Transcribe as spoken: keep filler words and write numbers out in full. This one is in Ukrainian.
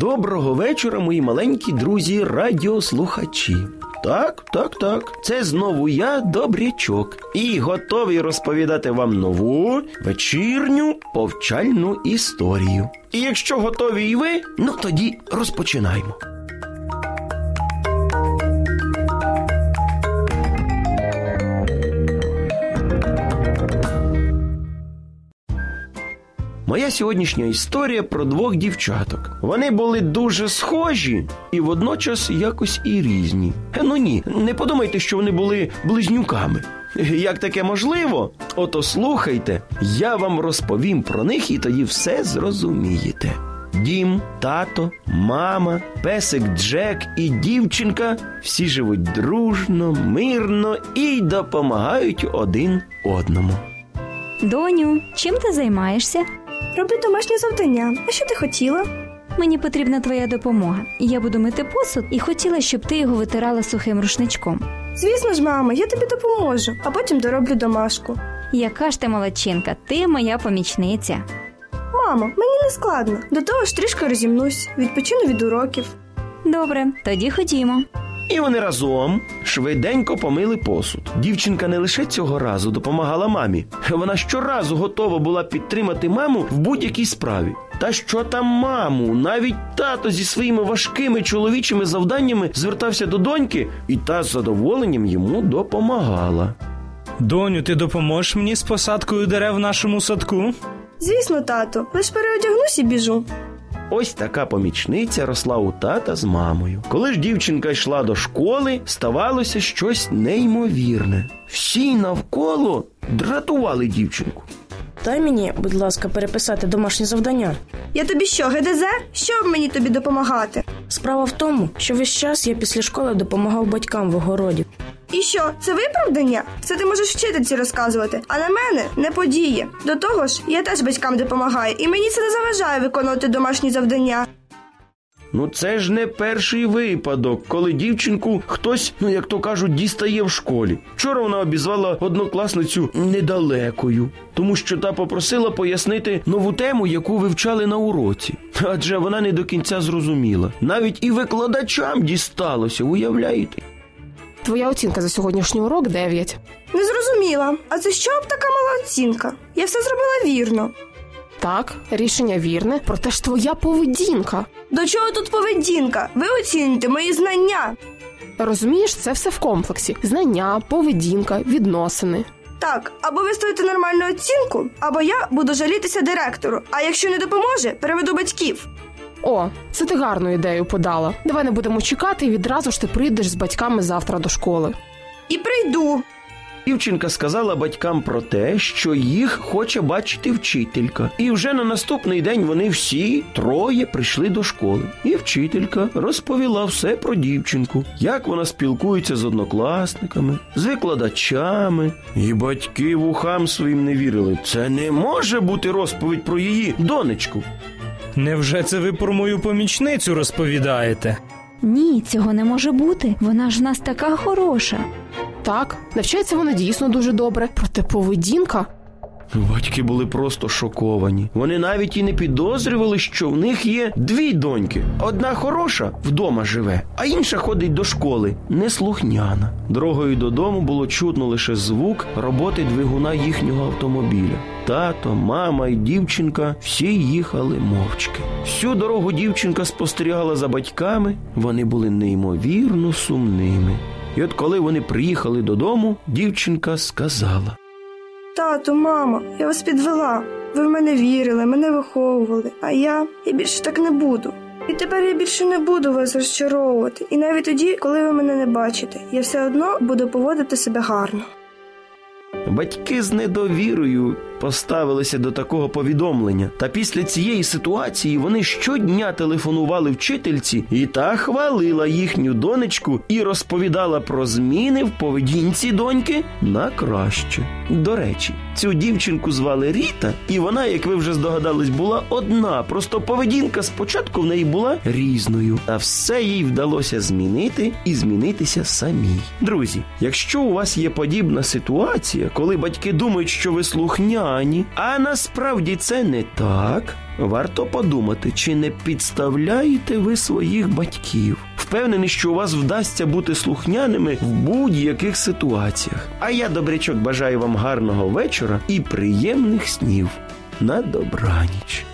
Доброго вечора, мої маленькі друзі-радіослухачі. Так, так, так, це знову я, Добрячок, і готовий розповідати вам нову вечірню повчальну історію. І якщо готові і ви, ну тоді розпочинаємо. Моя сьогоднішня історія про двох дівчаток. Вони були дуже схожі і водночас якось і різні. Ну ні, не подумайте, що вони були близнюками. Як таке можливо? Ото слухайте, я вам розповім про них і тоді все зрозумієте. Дім, тато, мама, песик Джек і дівчинка – всі живуть дружно, мирно і допомагають один одному. Доню, чим ти займаєшся? Роби домашнє завдання. А що ти хотіла? Мені потрібна твоя допомога. Я буду мити посуд і хотіла, щоб ти його витирала сухим рушничком. Звісно ж, мамо, я тобі допоможу, а потім дороблю домашку. Яка ж ти молодчинка, ти моя помічниця. Мамо, мені не складно. До того ж трішки розімнусь, відпочину від уроків. Добре, тоді ходімо. І вони разом швиденько помили посуд. Дівчинка не лише цього разу допомагала мамі. Вона щоразу готова була підтримати маму в будь-якій справі. Та що там маму? Навіть тато зі своїми важкими чоловічими завданнями звертався до доньки, і та з задоволенням йому допомагала. Доню, ти допоможеш мені з посадкою дерев в нашому садку? Звісно, тату. Лиш переодягнусь і біжу. Ось така помічниця росла у тата з мамою. Коли ж дівчинка йшла до школи, ставалося щось неймовірне. Всі навколо дратували дівчинку. Дай мені, будь ласка, переписати домашнє завдання. Я тобі що, ГДЗ? Що мені тобі допомагати? Справа в тому, що весь час я після школи допомагав батькам в огороді. І що, це виправдання? Це ти можеш вчительці розказувати, а на мене не подіє. До того ж, я теж батькам допомагаю, і мені це не заважає виконувати домашні завдання. Ну це ж не перший випадок, коли дівчинку хтось, ну як то кажуть, дістає в школі. Вчора вона обізвала однокласницю недалекою, тому що та попросила пояснити нову тему, яку вивчали на уроці. Адже вона не до кінця зрозуміла. Навіть і викладачам дісталося, уявляєте? Твоя оцінка за сьогоднішній урок – дев'ять. Не зрозуміла. А це що б така мала оцінка? Я все зробила вірно. Так, рішення вірне, проте ж твоя поведінка. До чого тут поведінка? Ви оцінюєте мої знання. Розумієш, це все в комплексі. Знання, поведінка, відносини. Так, або ви ставите нормальну оцінку, або я буду жалітися директору. А якщо не допоможе, переведу батьків. О, це ти гарну ідею подала. Давай не будемо чекати, і відразу ж ти прийдеш з батьками завтра до школи. І прийду. Дівчинка сказала батькам про те, що їх хоче бачити вчителька. І вже на наступний день вони всі троє прийшли до школи. І вчителька розповіла все про дівчинку. Як вона спілкується з однокласниками, з викладачами. І батьки вухам своїм не вірили. Це не може бути розповідь про її донечку. Невже це ви про мою помічницю розповідаєте? Ні, цього не може бути. Вона ж в нас така хороша. Так, навчається вона дійсно дуже добре. Проте поведінка... Батьки були просто шоковані. Вони навіть і не підозрювали, що в них є дві доньки. Одна хороша, вдома живе, а інша ходить до школи, неслухняна. Дорогою додому було чутно лише звук роботи двигуна їхнього автомобіля. Тато, мама і дівчинка всі їхали мовчки. Всю дорогу дівчинка спостерігала за батьками, вони були неймовірно сумними. І от коли вони приїхали додому, дівчинка сказала... Тату, мамо, я вас підвела. Ви в мене вірили, мене виховували. А я? Я більше так не буду. І тепер я більше не буду вас розчаровувати. І навіть тоді, коли ви мене не бачите, я все одно буду поводити себе гарно. Батьки з недовірою поставилися до такого повідомлення. Та після цієї ситуації вони щодня телефонували вчительці, і та хвалила їхню донечку і розповідала про зміни в поведінці доньки на краще. До речі, цю дівчинку звали Ріта, і вона, як ви вже здогадались, була одна. Просто поведінка спочатку в неї була різною, а все їй вдалося змінити і змінитися самій. Друзі, якщо у вас є подібна ситуація, коли батьки думають, що ви слухня, обмані. А насправді це не так. Варто подумати, чи не підставляєте ви своїх батьків. Впевнений, що у вас вдасться бути слухняними в будь-яких ситуаціях. А я, Добрячок, бажаю вам гарного вечора і приємних снів. На добраніч.